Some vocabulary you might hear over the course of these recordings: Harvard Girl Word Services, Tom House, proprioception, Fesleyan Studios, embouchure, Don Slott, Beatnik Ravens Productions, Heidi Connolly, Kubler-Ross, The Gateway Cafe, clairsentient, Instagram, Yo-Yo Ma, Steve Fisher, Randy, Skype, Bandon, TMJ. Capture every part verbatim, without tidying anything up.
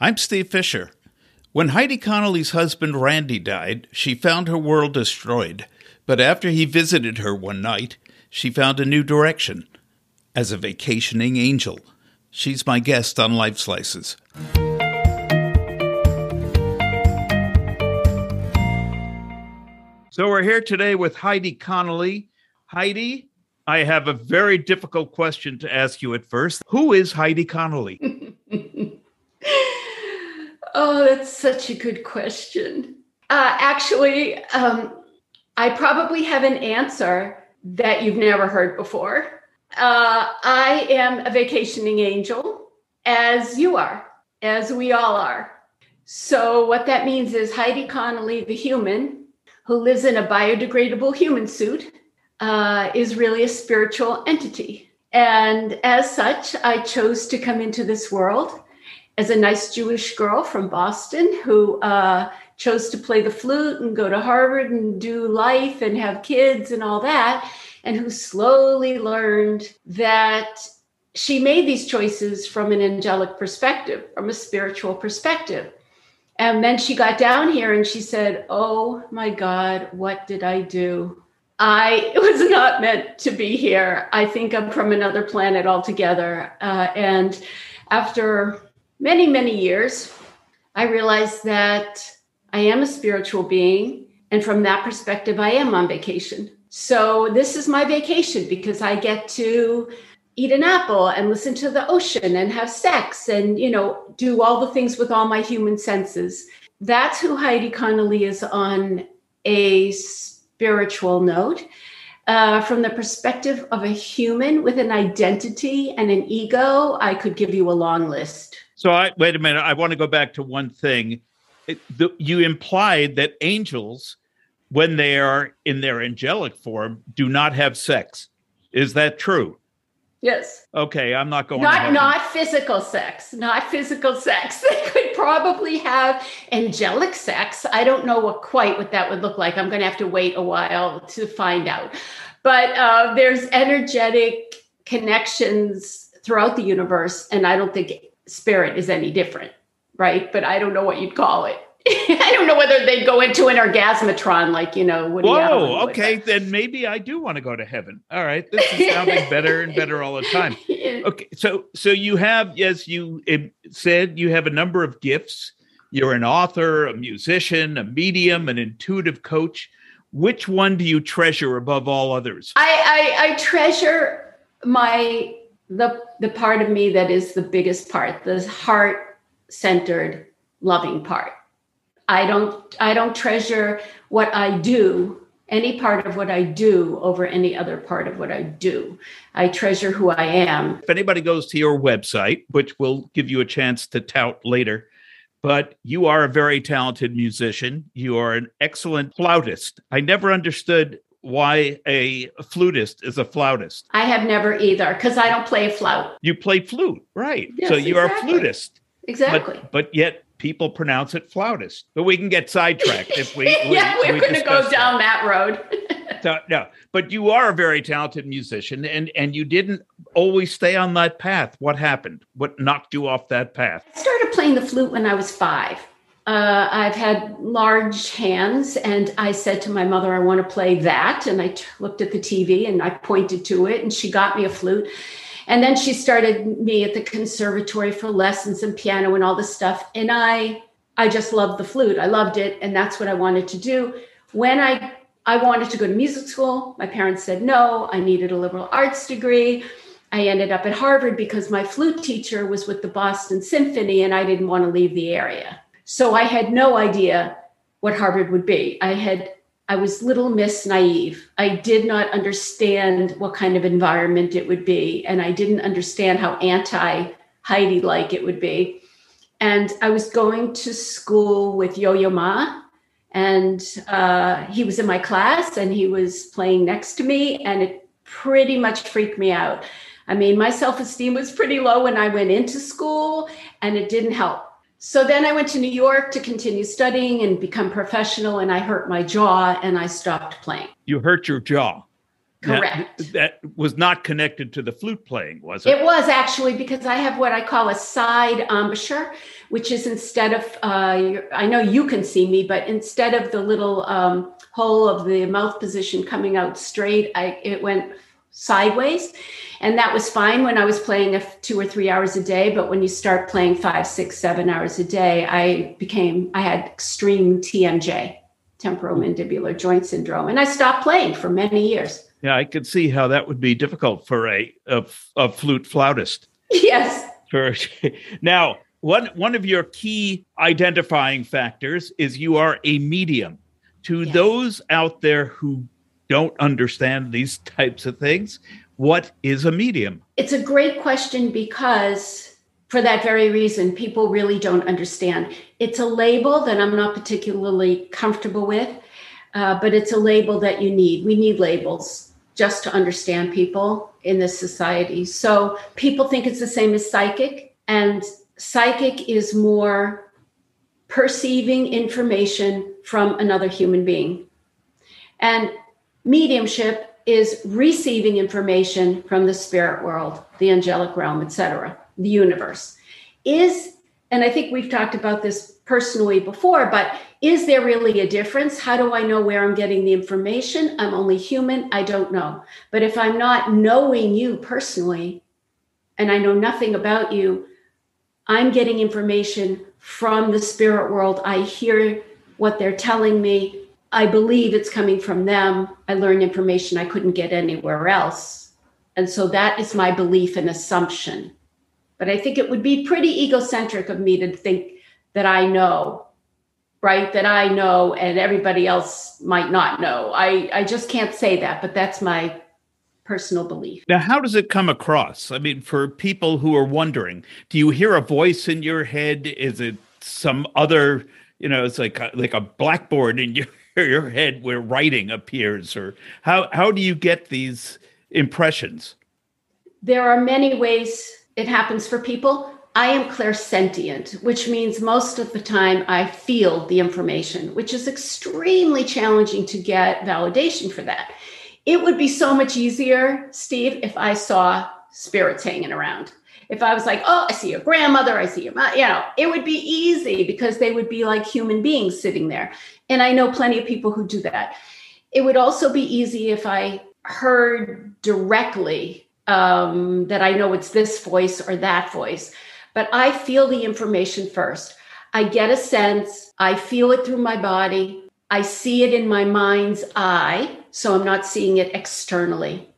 I'm Steve Fisher. When Heidi Connolly's husband Randy died, she found her world destroyed. But after he visited her one night, she found a new direction as a vacationing angel. She's my guest on Life Slices. So we're here today with Heidi Connolly. Heidi, I have a very difficult question to ask you at first. Who is Heidi Connolly? Oh, that's such a good question. Uh, actually, um, I probably have an answer that you've never heard before. Uh, I am a vacationing angel, as you are, as we all are. So what that means is Heidi Connolly, the human, who lives in a biodegradable human suit, uh, is really a spiritual entity. And as such, I chose to come into this world as a nice Jewish girl from Boston who uh, chose to play the flute and go to Harvard and do life and have kids and all that, and who slowly learned that she made these choices from an angelic perspective, from a spiritual perspective. And then she got down here and she said, oh my God, what did I do? I was not meant to be here. I think I'm from another planet altogether. Uh, and after many, many years, I realized that I am a spiritual being. And from that perspective, I am on vacation. So this is my vacation because I get to eat an apple and listen to the ocean and have sex and, you know, do all the things with all my human senses. That's who Heidi Connolly is on a spiritual note, uh, from the perspective of a human with an identity and an ego. I could give you a long list. So I, wait a minute. I want to go back to one thing. It, the, you implied that angels, when they are in their angelic form, do not have sex. Is that true? Yes. Okay, I'm not going. Not not physical sex. Not physical sex. They could probably have angelic sex. I don't know what quite what that would look like. I'm going to have to wait a while to find out. But uh, there's energetic connections throughout the universe, and I don't think spirit is any different, right? But I don't know what you'd call it. I don't know whether they'd go into an orgasmatron, like, you know. Woody Whoa, okay, would. Then maybe I do want to go to heaven. All right, this is sounding better and better all the time. Okay, so so you have, as you said, you have a number of gifts. You're an author, a musician, a medium, an intuitive coach. Which one do you treasure above all others? I I, I treasure my the the part of me that is the biggest part, the heart-centered, loving part. I don't I don't treasure what I do, any part of what I do over any other part of what I do. I treasure who I am. If anybody goes to your website, which we'll give you a chance to tout later, but you are a very talented musician. You are an excellent flautist. I never understood why a flutist is a flautist. I have never either, because I don't play a flute. You play flute, right. Yes, so you exactly. are a flutist. Exactly. But, but yet people pronounce it flautist, but we can get sidetracked if we. yeah, we, we're we going to go down that, that road. so, no, but you are a very talented musician, and and you didn't always stay on that path. What happened? What knocked you off that path? I started playing the flute when I was five. Uh, I've had large hands, and I said to my mother, "I want to play that." And I t- looked at the T V, and I pointed to it, and she got me a flute. And then she started me at the conservatory for lessons and piano and all this stuff. And I I just loved the flute. I loved it. And that's what I wanted to do. When I, I wanted to go to music school, my parents said no. I needed a liberal arts degree. I ended up at Harvard because my flute teacher was with the Boston Symphony and I didn't want to leave the area. So I had no idea what Harvard would be. I had I was little miss naive. I did not understand what kind of environment it would be. And I didn't understand how anti-Heidi-like it would be. And I was going to school with Yo-Yo Ma. And uh, he was in my class and he was playing next to me. And it pretty much freaked me out. I mean, my self-esteem was pretty low when I went into school and it didn't help. So then I went to New York to continue studying and become professional, and I hurt my jaw and I stopped playing. You hurt your jaw. Correct. Now, that was not connected to the flute playing, was it? It was actually because I have what I call a side embouchure, which is instead of, uh, I know you can see me, but instead of the little um, hole of the mouth position coming out straight, I, it went sideways. And that was fine when I was playing a f- two or three hours a day. But when you start playing five, six, seven hours a day, I became, I had extreme T M J, temporomandibular joint syndrome. And I stopped playing for many years. Yeah, I could see how that would be difficult for a a, a flute flautist. Yes. For, now, one one of your key identifying factors is you are a medium. To yes. those out there who don't understand these types of things, what is a medium? It's a great question because for that very reason, people really don't understand. It's a label that I'm not particularly comfortable with. Uh, but it's a label that you need. We need labels just to understand people in this society. So people think it's the same as psychic, and psychic is more perceiving information from another human being. And mediumship is receiving information from the spirit world, the angelic realm, et cetera, the universe. Is, and I think we've talked about this personally before, but is there really a difference? How do I know where I'm getting the information? I'm only human. I don't know. But if I'm not knowing you personally, and I know nothing about you, I'm getting information from the spirit world. I hear what they're telling me. I believe it's coming from them. I learn information I couldn't get anywhere else. And so that is my belief and assumption. But I think it would be pretty egocentric of me to think that I know, right? That I know and everybody else might not know. I, I just can't say that, but that's my personal belief. Now, how does it come across? I mean, for people who are wondering, do you hear a voice in your head? Is it some other, you know, it's like a, like a blackboard in your, your head where writing appears? Or how, how do you get these impressions? There are many ways it happens for people. I am clairsentient, which means most of the time I feel the information, which is extremely challenging to get validation for that. It would be so much easier, Steve, if I saw spirits hanging around. If I was like, oh, I see your grandmother, I see your mom, you know, it would be easy because they would be like human beings sitting there. And I know plenty of people who do that. It would also be easy if I heard directly um, that I know it's this voice or that voice. But I feel the information first. I get a sense. I feel it through my body. I see it in my mind's eye, so I'm not seeing it externally.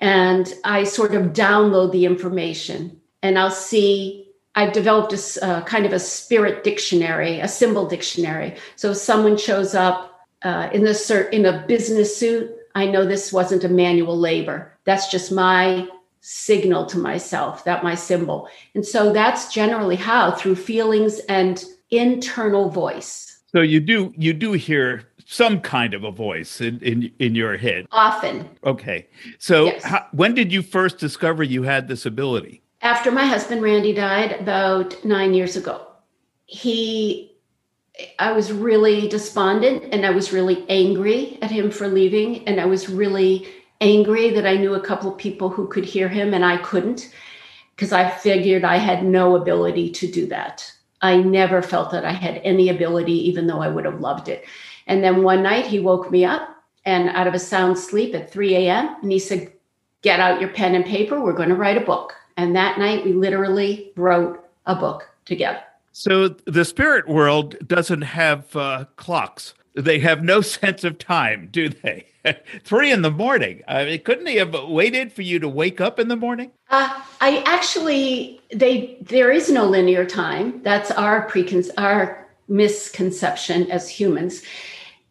And I sort of download the information. And I'll see, I've developed a uh, kind of a spirit dictionary, a symbol dictionary. So if someone shows up uh, in, the cert- in a business suit, I know this wasn't a manual labor. That's just my signal to myself, that my symbol. And so that's generally how, through feelings and internal voice. So you do you do hear some kind of a voice in in, in your head? Often. Okay. So yes. how, when did you first discover you had this ability? After my husband, Randy, died about nine years ago. He, I was really despondent and I was really angry at him for leaving. And I was really angry that I knew a couple of people who could hear him and I couldn't, because I figured I had no ability to do that. I never felt that I had any ability, even though I would have loved it. And then one night he woke me up and out of a sound sleep at three a.m. and he said, get out your pen and paper. We're going to write a book. And that night we literally wrote a book together. So the spirit world doesn't have uh, clocks. They have no sense of time, do they? Three in the morning. I mean, couldn't they have waited for you to wake up in the morning? Uh, I actually, they there is no linear time. That's our precon- our misconception as humans.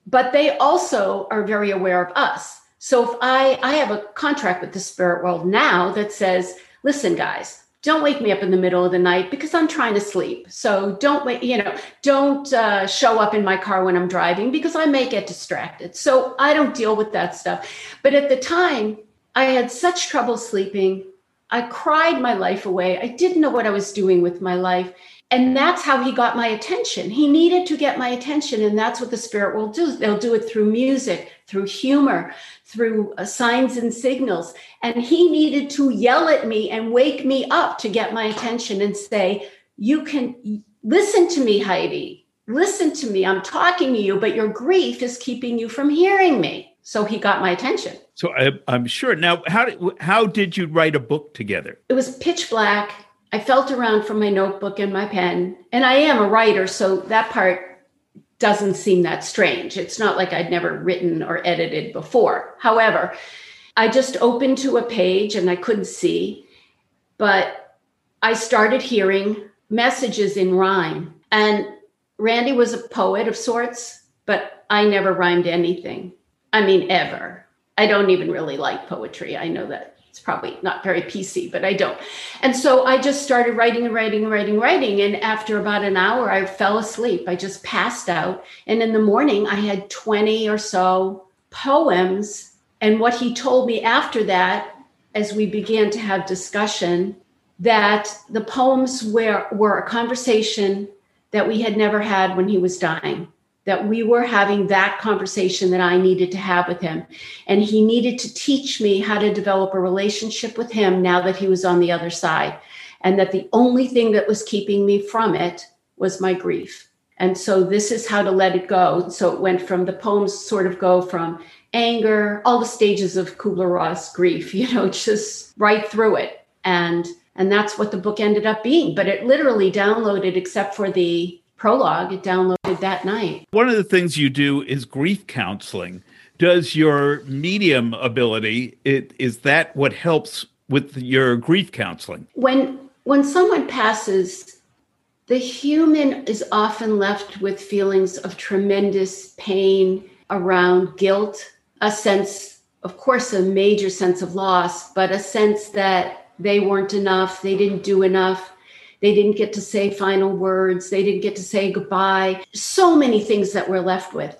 But they also are very aware of us. So if I, I have a contract with the spirit world now that says, listen, guys, don't wake me up in the middle of the night because I'm trying to sleep. So don't wait, you know, don't uh, show up in my car when I'm driving because I may get distracted. So I don't deal with that stuff. But at the time, I had such trouble sleeping. I cried my life away. I didn't know what I was doing with my life. And that's how he got my attention. He needed to get my attention. And that's what the spirit will do. They'll do it through music, through humor, through uh, signs and signals. And he needed to yell at me and wake me up to get my attention and say, you can, listen to me, Heidi, listen to me. I'm talking to you, but your grief is keeping you from hearing me. So he got my attention. So I, I'm sure. Now, how did, how did you write a book together? It was pitch black. I felt around for my notebook and my pen. And I am a writer, so that part doesn't seem that strange. It's not like I'd never written or edited before. However, I just opened to a page and I couldn't see, but I started hearing messages in rhyme. And Randy was a poet of sorts, but I never rhymed anything. I mean, ever. I don't even really like poetry. I know that it's probably not very P C, but I don't. And so I just started writing and writing and writing, writing. And after about an hour, I fell asleep. I just passed out. And in the morning, I had twenty or so poems. And what he told me after that, as we began to have discussion, that the poems were, were a conversation that we had never had when he was dying, that we were having that conversation that I needed to have with him. And he needed to teach me how to develop a relationship with him now that he was on the other side. And that the only thing that was keeping me from it was my grief. And so this is how to let it go. So it went from the poems sort of go from anger, all the stages of Kubler-Ross grief, you know, just right through it. And And that's what the book ended up being. But it literally downloaded, except for the prologue, it downloaded that night. One of the things you do is grief counseling. Does your medium ability, it, is that what helps with your grief counseling? When when someone passes, the human is often left with feelings of tremendous pain around guilt, a sense, of course, a major sense of loss, but a sense that they weren't enough. They didn't do enough. They didn't get to say final words. They didn't get to say goodbye. So many things that we're left with.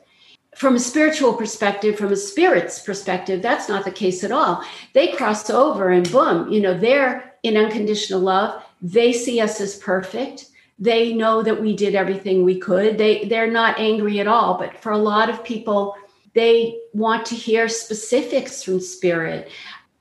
From a spiritual perspective, from a spirit's perspective, that's not the case at all. They cross over and boom, you know, they're in unconditional love. They see us as perfect. They know that we did everything we could. They, they're not angry at all. But for a lot of people, they want to hear specifics from spirit.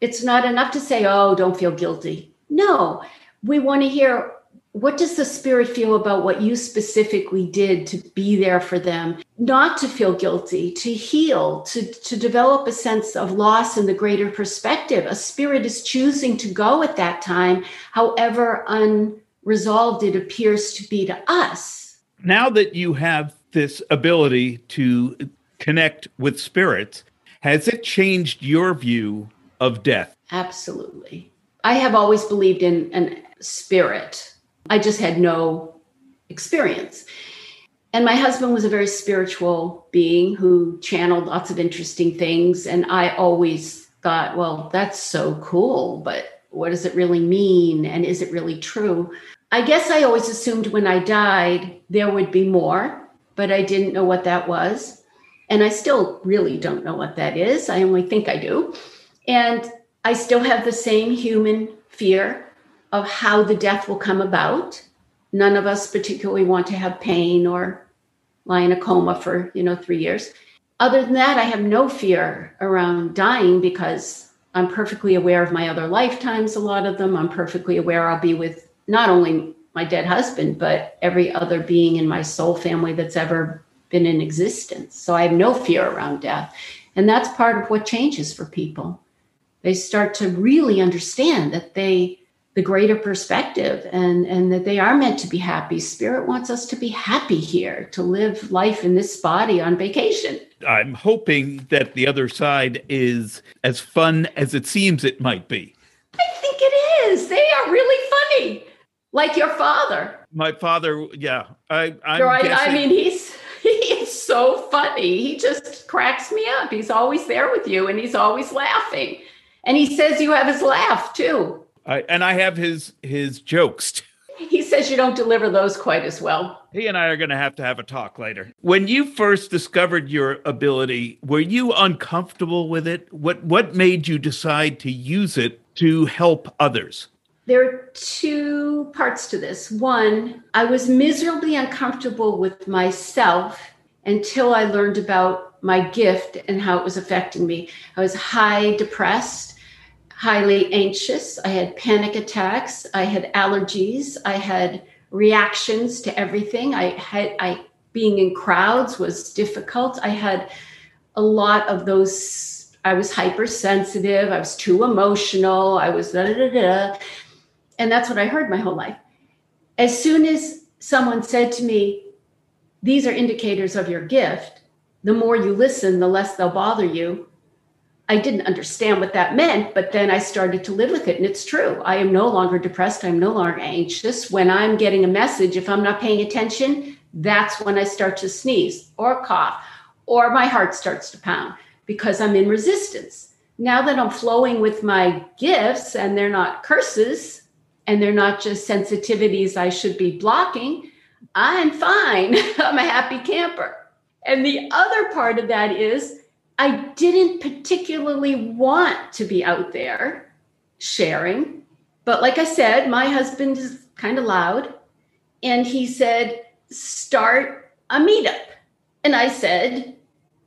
It's not enough to say, oh, don't feel guilty. No, we want to hear, what does the spirit feel about what you specifically did to be there for them? Not to feel guilty, to heal, to, to develop a sense of loss in the greater perspective. A spirit is choosing to go at that time, however unresolved it appears to be to us. Now that you have this ability to connect with spirits, has it changed your view of death? Absolutely. I have always believed in an spirit. I just had no experience. And my husband was a very spiritual being who channeled lots of interesting things. And I always thought, well, that's so cool, but what does it really mean? And is it really true? I guess I always assumed when I died, there would be more, but I didn't know what that was. And I still really don't know what that is. I only think I do. And I still have the same human fear of how the death will come about. None of us particularly want to have pain or lie in a coma for, you know, three years. Other than that, I have no fear around dying because I'm perfectly aware of my other lifetimes, a lot of them. I'm perfectly aware I'll be with not only my dead husband, but every other being in my soul family that's ever been in existence. So I have no fear around death. And that's part of what changes for people. They start to really understand that they, the greater perspective, and, and that they are meant to be happy. Spirit wants us to be happy here, to live life in this body on vacation. I'm hoping that the other side is as fun as it seems it might be. I think it is. They are really funny, like your father. My father, yeah. I, I'm right, guessing- I mean, he's... so funny. He just cracks me up. He's always there with you and he's always laughing. And he says you have his laugh too. I, and I have his his jokes too. He says you don't deliver those quite as well. He and I are going to have to have a talk later. When you first discovered your ability, were you uncomfortable with it? What what made you decide to use it to help others? There are two parts to this. One, I was miserably uncomfortable with myself until I learned about my gift and how it was affecting me. I was high depressed, highly anxious. I had panic attacks. I had allergies. I had reactions to everything. I had, I, being in crowds was difficult. I had a lot of those, I was hypersensitive. I was too emotional. I was da da da da. And that's what I heard my whole life. As soon as someone said to me, these are indicators of your gift, the more you listen, the less they'll bother you. I didn't understand what that meant, but then I started to live with it. And it's true. I am no longer depressed. I'm no longer anxious. When I'm getting a message, if I'm not paying attention, that's when I start to sneeze or cough, or my heart starts to pound because I'm in resistance. Now that I'm flowing with my gifts and they're not curses and they're not just sensitivities I should be blocking, I'm fine. I'm a happy camper. And the other part of that is I didn't particularly want to be out there sharing. But like I said, my husband is kind of loud. And he said, start a meetup. And I said,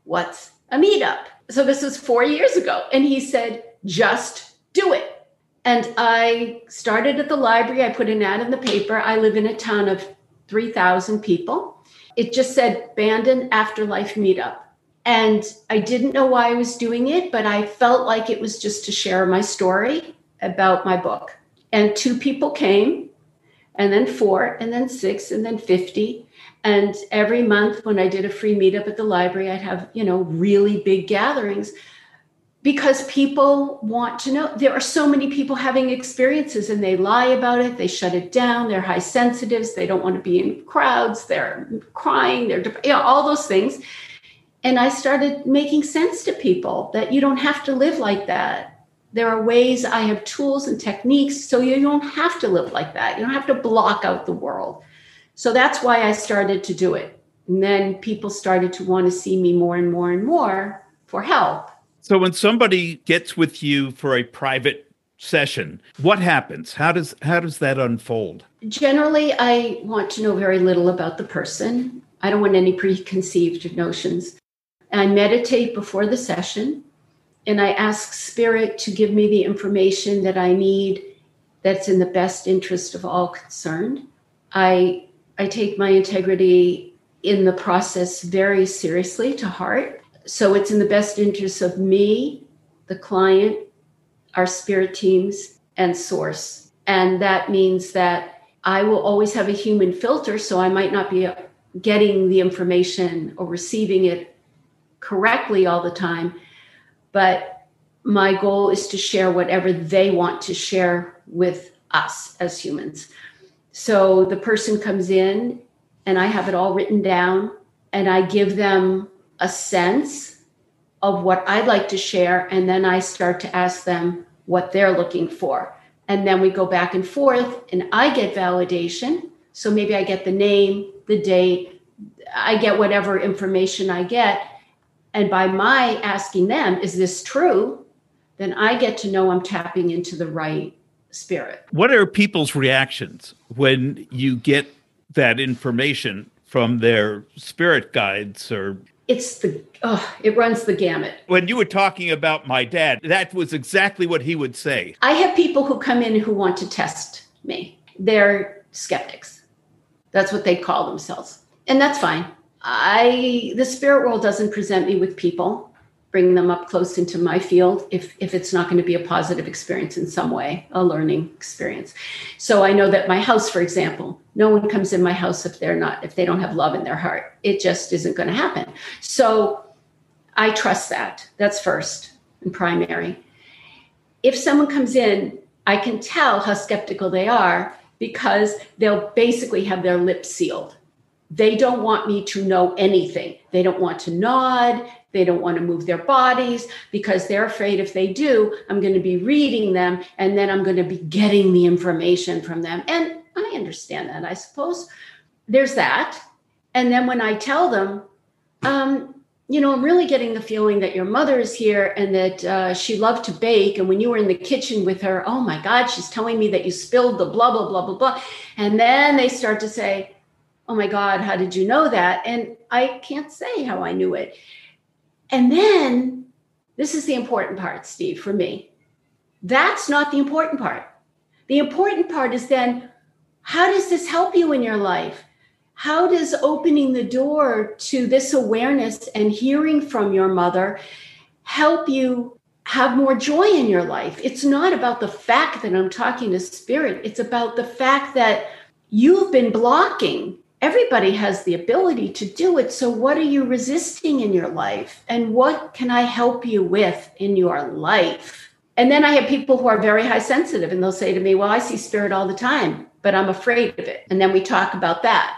what's a meetup? So this was four years ago. And he said, just do it. And I started at the library. I put an ad in the paper. I live in a town of three thousand people. It just said Bandon Afterlife Meetup. And I didn't know why I was doing it, but I felt like it was just to share my story about my book. And two people came, and then four, and then six, and then fifty. And every month when I did a free meetup at the library, I'd have, you know, really big gatherings because people want to know. There are so many people having experiences and they lie about it. They shut it down. They're high sensitives. They don't want to be in crowds. They're crying. They're, you know, all those things. And I started making sense to people that you don't have to live like that. There are ways, I have tools and techniques, so you don't have to live like that. You don't have to block out the world. So that's why I started to do it. And then people started to want to see me more and more and more for help. So when somebody gets with you for a private session, what happens? How does how does that unfold? Generally, I want to know very little about the person. I don't want any preconceived notions. I meditate before the session, and I ask spirit to give me the information that I need that's in the best interest of all concerned. I I take my integrity in the process very seriously to heart. So it's in the best interest of me, the client, our spirit teams, and source. And that means that I will always have a human filter, so I might not be getting the information or receiving it correctly all the time. But my goal is to share whatever they want to share with us as humans. So the person comes in and I have it all written down and I give them a sense of what I'd like to share. And then I start to ask them what they're looking for. And then we go back and forth and I get validation. So maybe I get the name, the date, I get whatever information I get. And by my asking them, is this true? Then I get to know I'm tapping into the right spirit. What are people's reactions when you get that information from their spirit guides? Or it's the, oh, it runs the gamut. When you were talking about my dad, that was exactly what he would say. I have people who come in who want to test me. They're skeptics. That's what they call themselves. And that's fine. I, the spirit world doesn't present me with people, bring them up close into my field if, if it's not going to be a positive experience in some way, a learning experience. So I know that my house, for example, no one comes in my house if they're not, if they don't have love in their heart. It just isn't going to happen. So I trust that. That's first and primary. If someone comes in, I can tell how skeptical they are because they'll basically have their lips sealed. They don't want me to know anything. They don't want to nod. They don't want to move their bodies because they're afraid if they do, I'm going to be reading them and then I'm going to be getting the information from them. And I understand that, I suppose. There's that. And then when I tell them, um, you know, I'm really getting the feeling that your mother is here and that uh, she loved to bake. And when you were in the kitchen with her, oh my God, she's telling me that you spilled the blah, blah, blah, blah, blah. And then they start to say, oh my God, how did you know that? And I can't say how I knew it. And then this is the important part, Steve, for me. That's not the important part. The important part is then how does this help you in your life? How does opening the door to this awareness and hearing from your mother help you have more joy in your life? It's not about the fact that I'm talking to spirit. It's about the fact that you've been blocking. Everybody has the ability to do it. So what are you resisting in your life? And what can I help you with in your life? And then I have people who are very high sensitive, and they'll say to me, well, I see spirit all the time, but I'm afraid of it. And then we talk about that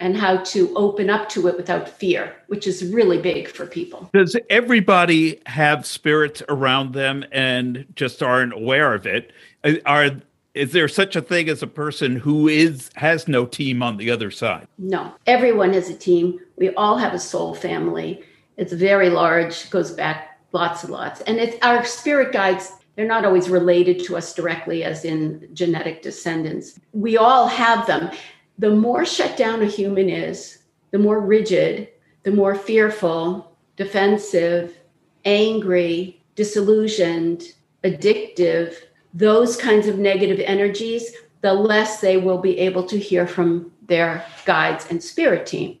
and how to open up to it without fear, which is really big for people. Does everybody have spirits around them and just aren't aware of it? Are Is there such a thing as a person who is has no team on the other side? No, everyone has a team. We all have a soul family. It's very large, goes back lots and lots. And it's our spirit guides, they're not always related to us directly as in genetic descendants. We all have them. The more shut down a human is, the more rigid, the more fearful, defensive, angry, disillusioned, addictive, those kinds of negative energies, the less they will be able to hear from their guides and spirit team,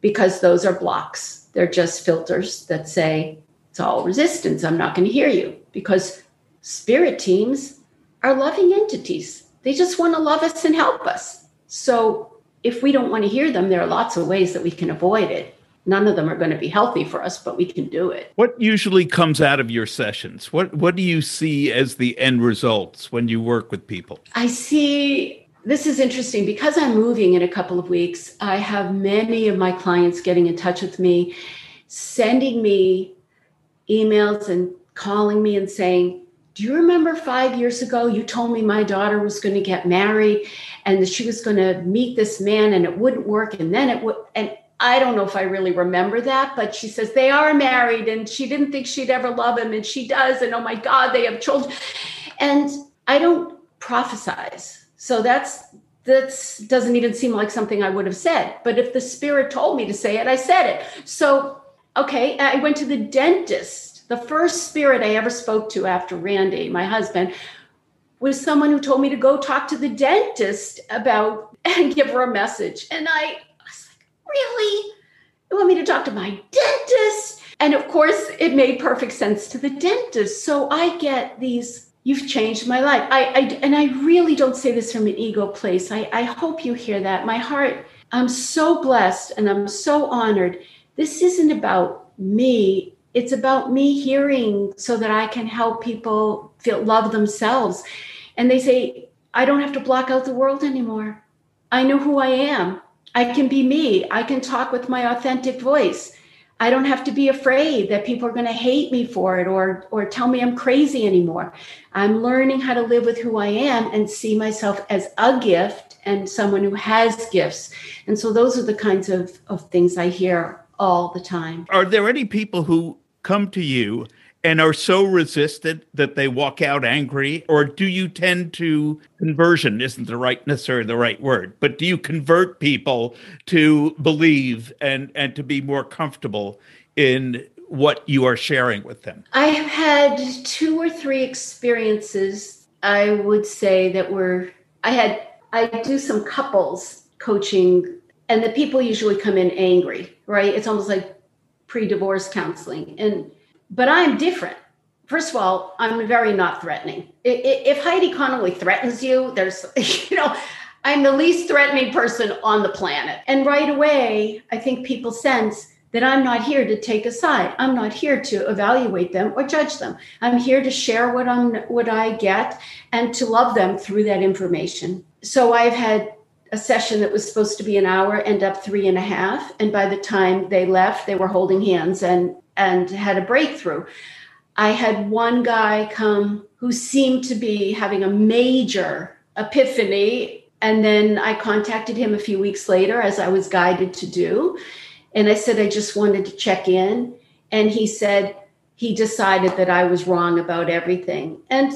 because those are blocks. They're just filters that say, it's all resistance. I'm not going to hear you, because spirit teams are loving entities. They just want to love us and help us. So if we don't want to hear them, there are lots of ways that we can avoid it. None of them are going to be healthy for us, but we can do it. What usually comes out of your sessions? What What do you see as the end results when you work with people? I see, this is interesting, because I'm moving in a couple of weeks, I have many of my clients getting in touch with me, sending me emails and calling me and saying, do you remember five years ago, you told me my daughter was going to get married and that she was going to meet this man and it wouldn't work. And then it would, and I don't know if I really remember that, but she says they are married and she didn't think she'd ever love him. And she does. And oh my God, they have children. And I don't prophesize. So that's, that's doesn't even seem like something I would have said. But if the spirit told me to say it, I said it. So, okay. I went to the dentist. The first spirit I ever spoke to after Randy, my husband, was someone who told me to go talk to the dentist about and give her a message. And I, really? You want me to talk to my dentist? And of course, it made perfect sense to the dentist. So I get these, you've changed my life. I, I And I really don't say this from an ego place. I, I hope you hear that. My heart, I'm so blessed and I'm so honored. This isn't about me. It's about me hearing so that I can help people feel love themselves. And they say, I don't have to block out the world anymore. I know who I am. I can be me. I can talk with my authentic voice. I don't have to be afraid that people are going to hate me for it or, or tell me I'm crazy anymore. I'm learning how to live with who I am and see myself as a gift and someone who has gifts. And so those are the kinds of, of things I hear all the time. Are there any people who come to you and are so resistant that they walk out angry? Or do you tend to, conversion isn't the right necessarily the right word, but do you convert people to believe and, and to be more comfortable in what you are sharing with them? I have had two or three experiences, I would say, that were, I had, I do some couples coaching, and the people usually come in angry, right? It's almost like pre-divorce counseling. And But I'm different. First of all, I'm very not threatening. If Heidi Connolly threatens you, there's, you know, I'm the least threatening person on the planet. And right away, I think people sense that I'm not here to take a side. I'm not here to evaluate them or judge them. I'm here to share what I'm, what I get and to love them through that information. So I've had a session that was supposed to be an hour, end up three and a half. And by the time they left, they were holding hands and and had a breakthrough. I had one guy come who seemed to be having a major epiphany. And then I contacted him a few weeks later, as I was guided to do. And I said, I just wanted to check in. And he said, he decided that I was wrong about everything. And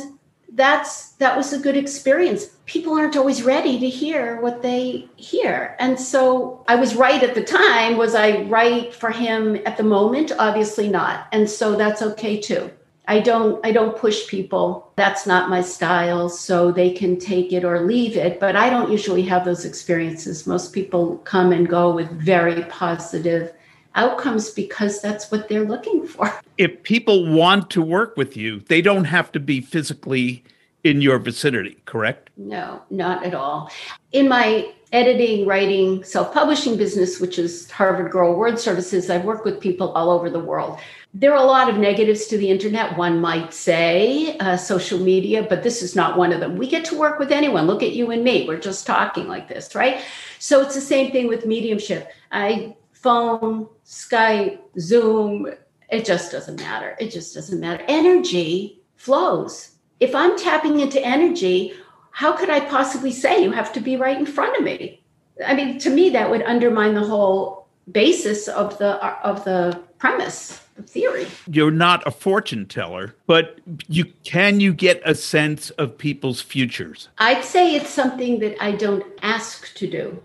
that's that was a good experience. People aren't always ready to hear what they hear. And so I was right at the time. Was I right for him at the moment? Obviously not. And so that's okay too. I don't I don't push people. That's not my style. So they can take it or leave it. But I don't usually have those experiences. Most people come and go with very positive outcomes because that's what they're looking for. If people want to work with you, they don't have to be physically in your vicinity, correct? No, not at all. In my editing, writing, self-publishing business, which is Harvard Girl Word Services, I've worked with people all over the world. There are a lot of negatives to the internet, one might say, uh, social media, but this is not one of them. We get to work with anyone. Look at you and me. We're just talking like this, right? So it's the same thing with mediumship. I phone, Skype, Zoom, it just doesn't matter. It just doesn't matter. Energy flows. If I'm tapping into energy, how could I possibly say you have to be right in front of me? I mean, to me, that would undermine the whole basis of the of the premise, the theory. You're not a fortune teller, but you can you get a sense of people's futures? I'd say it's something that I don't ask to do.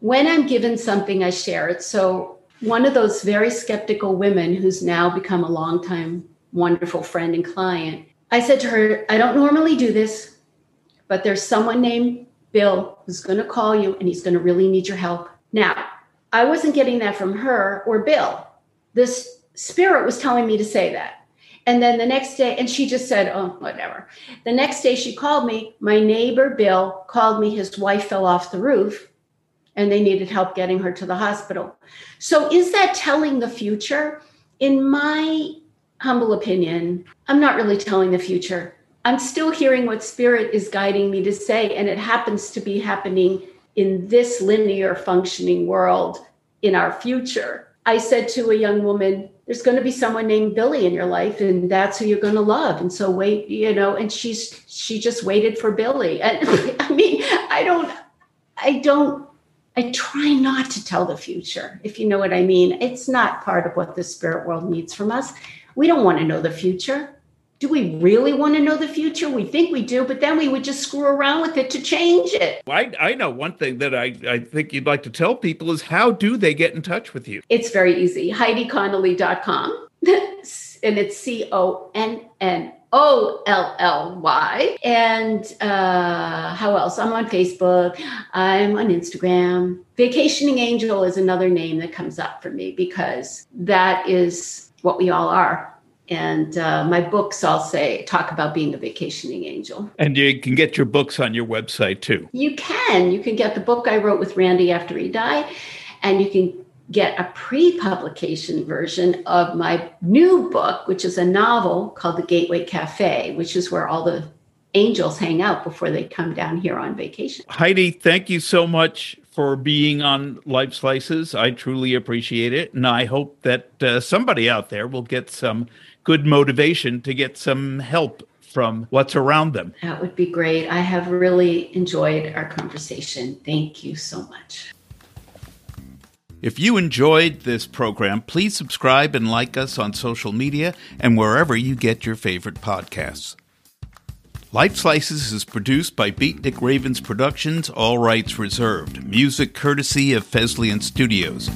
When I'm given something, I share it. So one of those very skeptical women who's now become a longtime wonderful friend and client, I said to her, I don't normally do this, but there's someone named Bill who's going to call you and he's going to really need your help. Now, I wasn't getting that from her or Bill. This spirit was telling me to say that. And then the next day, and she just said, oh, whatever. The next day she called me. My neighbor, Bill, called me. His wife fell off the roof. And they needed help getting her to the hospital. So is that telling the future? In my humble opinion, I'm not really telling the future. I'm still hearing what spirit is guiding me to say, and it happens to be happening in this linear functioning world in our future. I said to a young woman, there's going to be someone named Billy in your life, and that's who you're going to love. And so wait, you know, and she's she just waited for Billy. And I mean, I don't, I don't, I try not to tell the future, if you know what I mean. It's not part of what the spirit world needs from us. We don't want to know the future. Do we really want to know the future? We think we do, but then we would just screw around with it to change it. I, I know one thing that I, I think you'd like to tell people is how do they get in touch with you? It's very easy. Heidi Connolly dot com. And it's C O N N O L L Y. And uh, how else? I'm on Facebook. I'm on Instagram. Vacationing Angel is another name that comes up for me because that is what we all are. And uh, my books all say, talk about being a vacationing angel. And you can get your books on your website too. You can. You can get the book I wrote with Randy after he died. And you can get a pre-publication version of my new book, which is a novel called The Gateway Cafe, which is where all the angels hang out before they come down here on vacation. Heidi, thank you so much for being on Life Slices. I truly appreciate it. And I hope that uh, somebody out there will get some good motivation to get some help from what's around them. That would be great. I have really enjoyed our conversation. Thank you so much. If you enjoyed this program, please subscribe and like us on social media and wherever you get your favorite podcasts. Life Slices is produced by Beatnik Ravens Productions, all rights reserved. Music courtesy of Fesleyan Studios.